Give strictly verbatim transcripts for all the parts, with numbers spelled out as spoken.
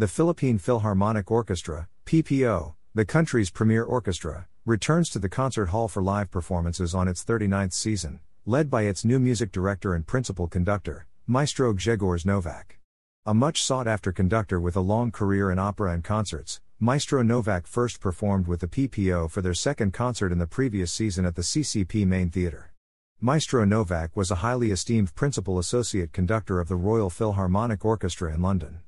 The Philippine Philharmonic Orchestra, P P O, the country's premier orchestra, returns to the concert hall for live performances on its thirty-ninth season, led by its new music director and principal conductor, Maestro Grzegorz Nowak. A much-sought-after conductor with a long career in opera and concerts, Maestro Nowak first performed with the P P O for their second concert in the previous season at the C C P Main Theater. Maestro Nowak was a highly esteemed principal associate conductor of the Royal Philharmonic Orchestra in London.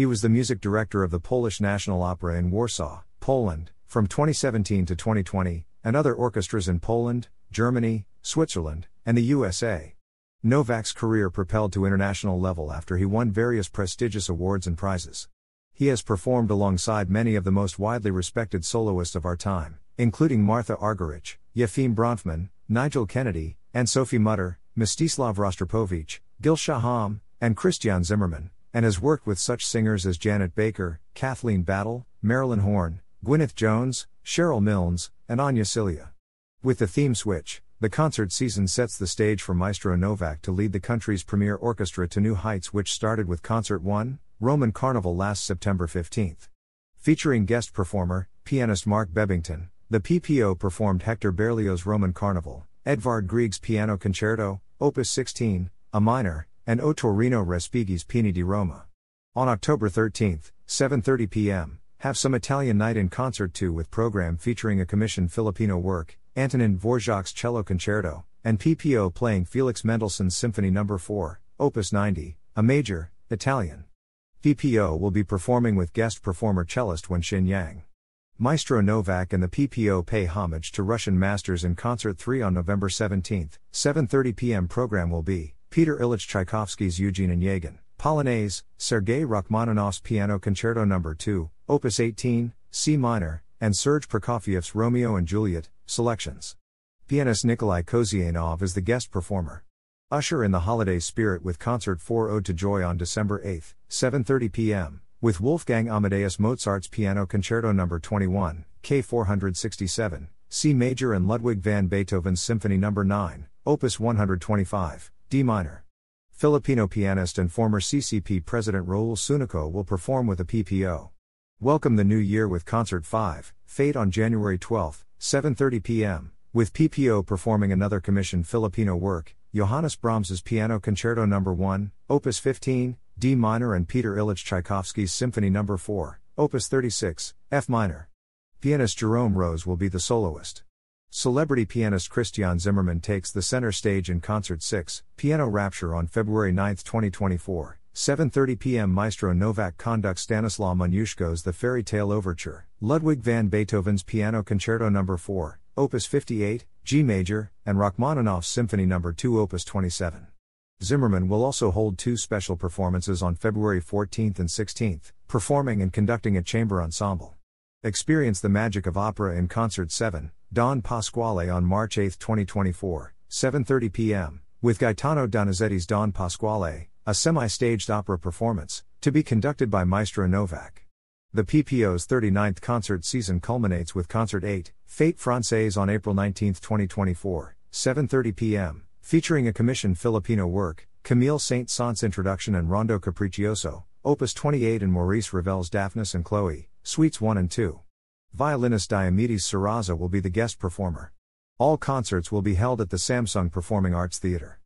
He was the music director of the Polish National Opera in Warsaw, Poland, from twenty seventeen to twenty twenty, and other orchestras in Poland, Germany, Switzerland, and the U S A. Nowak's career propelled to international level after he won various prestigious awards and prizes. He has performed alongside many of the most widely respected soloists of our time, including Martha Argerich, Yefim Bronfman, Nigel Kennedy, and Sophie Mutter, Mstislav Rostropovich, Gil Shaham, and Christian Zimmerman, and has worked with such singers as Janet Baker, Kathleen Battle, Marilyn Horne, Gwyneth Jones, Cheryl Milnes, and Anya Cilia. With the theme switch, the concert season sets the stage for Maestro Nowak to lead the country's premier orchestra to new heights, which started with Concert one, Roman Carnival last September fifteenth. Featuring guest performer, pianist Mark Bebbington, the P P O performed Hector Berlioz's Roman Carnival, Edvard Grieg's Piano Concerto, Opus sixteen, A Minor, and Ottorino Respighi's Pini di Roma. On October thirteenth, seven thirty p m, have some Italian night in Concert two with program featuring a commissioned Filipino work, Antonin Dvorak's Cello Concerto, and P P O playing Felix Mendelssohn's Symphony number four, Opus ninety, A Major, Italian. P P O will be performing with guest performer cellist Wenxin Yang. Maestro Nowak and the P P O pay homage to Russian masters in Concert three on November seventeenth, seven thirty p m Program will be Peter Ilyich Tchaikovsky's Eugene and Yagin, Polonaise, Sergei Rachmaninoff's Piano Concerto number two, Opus eighteen, C minor, and Serge Prokofiev's Romeo and Juliet, selections. Pianist Nikolai Kozienov is the guest performer. Usher in the holiday spirit with Concert four Ode to Joy on December eighth, seven thirty p m, with Wolfgang Amadeus Mozart's Piano Concerto number twenty-one, K four sixty-seven, C major, and Ludwig van Beethoven's Symphony number nine, Opus one twenty-five. D minor. Filipino pianist and former C C P President Raul Sunico will perform with the P P O. Welcome the new year with Concert five, Fate on January twelfth, seven thirty p m, with P P O performing another commissioned Filipino work, Johannes Brahms's Piano Concerto number one, Opus fifteen, D minor, and Peter Ilyich Tchaikovsky's Symphony number four, Opus thirty-six, F minor. Pianist Jerome Rose will be the soloist. Celebrity pianist Christian Zimmerman takes the center stage in Concert six, Piano Rapture on February ninth, twenty twenty-four, seven thirty p m Maestro Nowak conducts Stanislaw Moniuszko's The Fairy Tale Overture, Ludwig van Beethoven's Piano Concerto number four, Opus fifty-eight, G major, and Rachmaninoff's Symphony number two Opus twenty-seven. Zimmerman will also hold two special performances on February fourteenth and sixteenth, performing and conducting a chamber ensemble. Experience the magic of opera in Concert seven, Don Pasquale on March eighth, twenty twenty-four, seven thirty p m, with Gaetano Donizetti's Don Pasquale, a semi-staged opera performance, to be conducted by Maestro Nowak. The P P O's thirty-ninth concert season culminates with Concert eight, Fête Française on April nineteenth, twenty twenty-four, seven thirty p m, featuring a commissioned Filipino work, Camille Saint-Saëns' Introduction and Rondo Capriccioso, Opus twenty-eight, and Maurice Ravel's Daphnis and Chloe, Suites one and two. Violinist Diomedes Seraza will be the guest performer. All concerts will be held at the Samsung Performing Arts Theater.